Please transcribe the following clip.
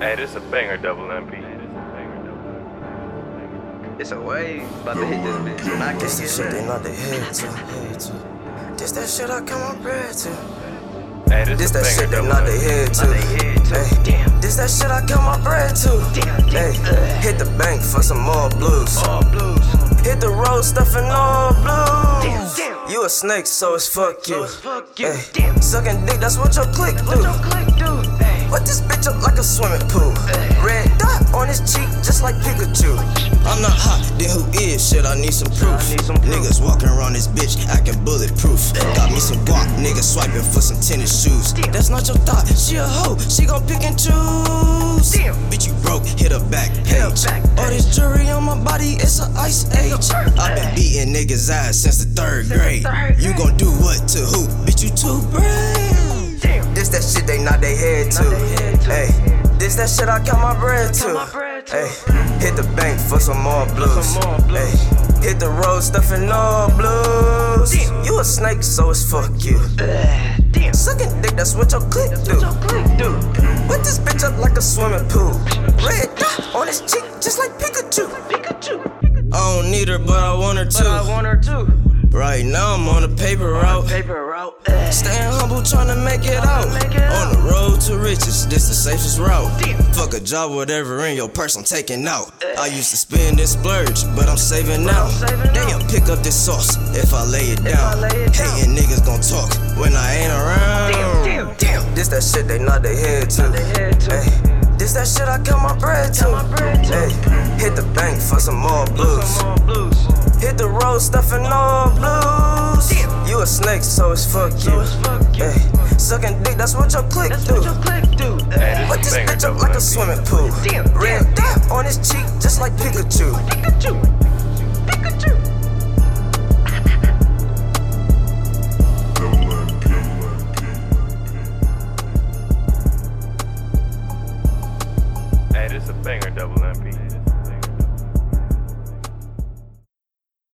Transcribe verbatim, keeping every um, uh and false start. Hey, this is a banger double M P. It's a wave, about to hit this bitch. I this the shit they not the head to, head to. This that shit I come up red to. Hey, this, this that shit they not the head to. Hey, damn. This that shit I come up red to. Damn, damn. Hey, hit the bank for some more blues. All blues. Hit the road stuffing all blues. Damn, damn. You a snake, so it's fuck you. So fuck you. Damn. Sucking dick, that's what your click do. What your click do. What this bitch up like a swimming pool. Red dot on his cheek just like Pikachu. I'm not hot, then who is? Shit, I need some proof. Niggas walking around this bitch acting bulletproof. Got me some guac, niggas swiping for some tennis shoes. That's not your thought, she a hoe, she gon' pick and choose. Bitch, you broke, hit her back page. All this jewelry on my body, it's an ice age. I've been beating niggas' ass since the third grade. You gon' do what to who? Bitch, you too brave. This that shit they nod they head to. Hey, this that shit I count my bread to. Hey, hit the bank for some more blues. Hey, hit the road stuffing all blues. You a snake, so it's fuck you. Sucking dick, that's what your click do. Wet this bitch up like a swimming pool. Red dot on his cheek, just like Pikachu. I don't need her, but I want her too. Right now I'm on a paper route, staying humble trying to make it out. On the road to riches, this the safest route. Fuck a job, whatever in your purse I'm taking out. I used to spend and splurge, but I'm saving now. Damn, pick up this sauce if I lay it down. Hating niggas gon' talk when I ain't around. This that shit they nod they head to. Ay, this that shit I cut my bread to. Ay, hit the bank for some more blues. Hit the road, stuffing all blues. You a snake, so it's fuck you. Hey, sucking dick, that's what your click do. Put this bitch up like a swimming pool. Red dot on his cheek, just like Pikachu. Pikachu, Pikachu. Hey, this a banger double M P.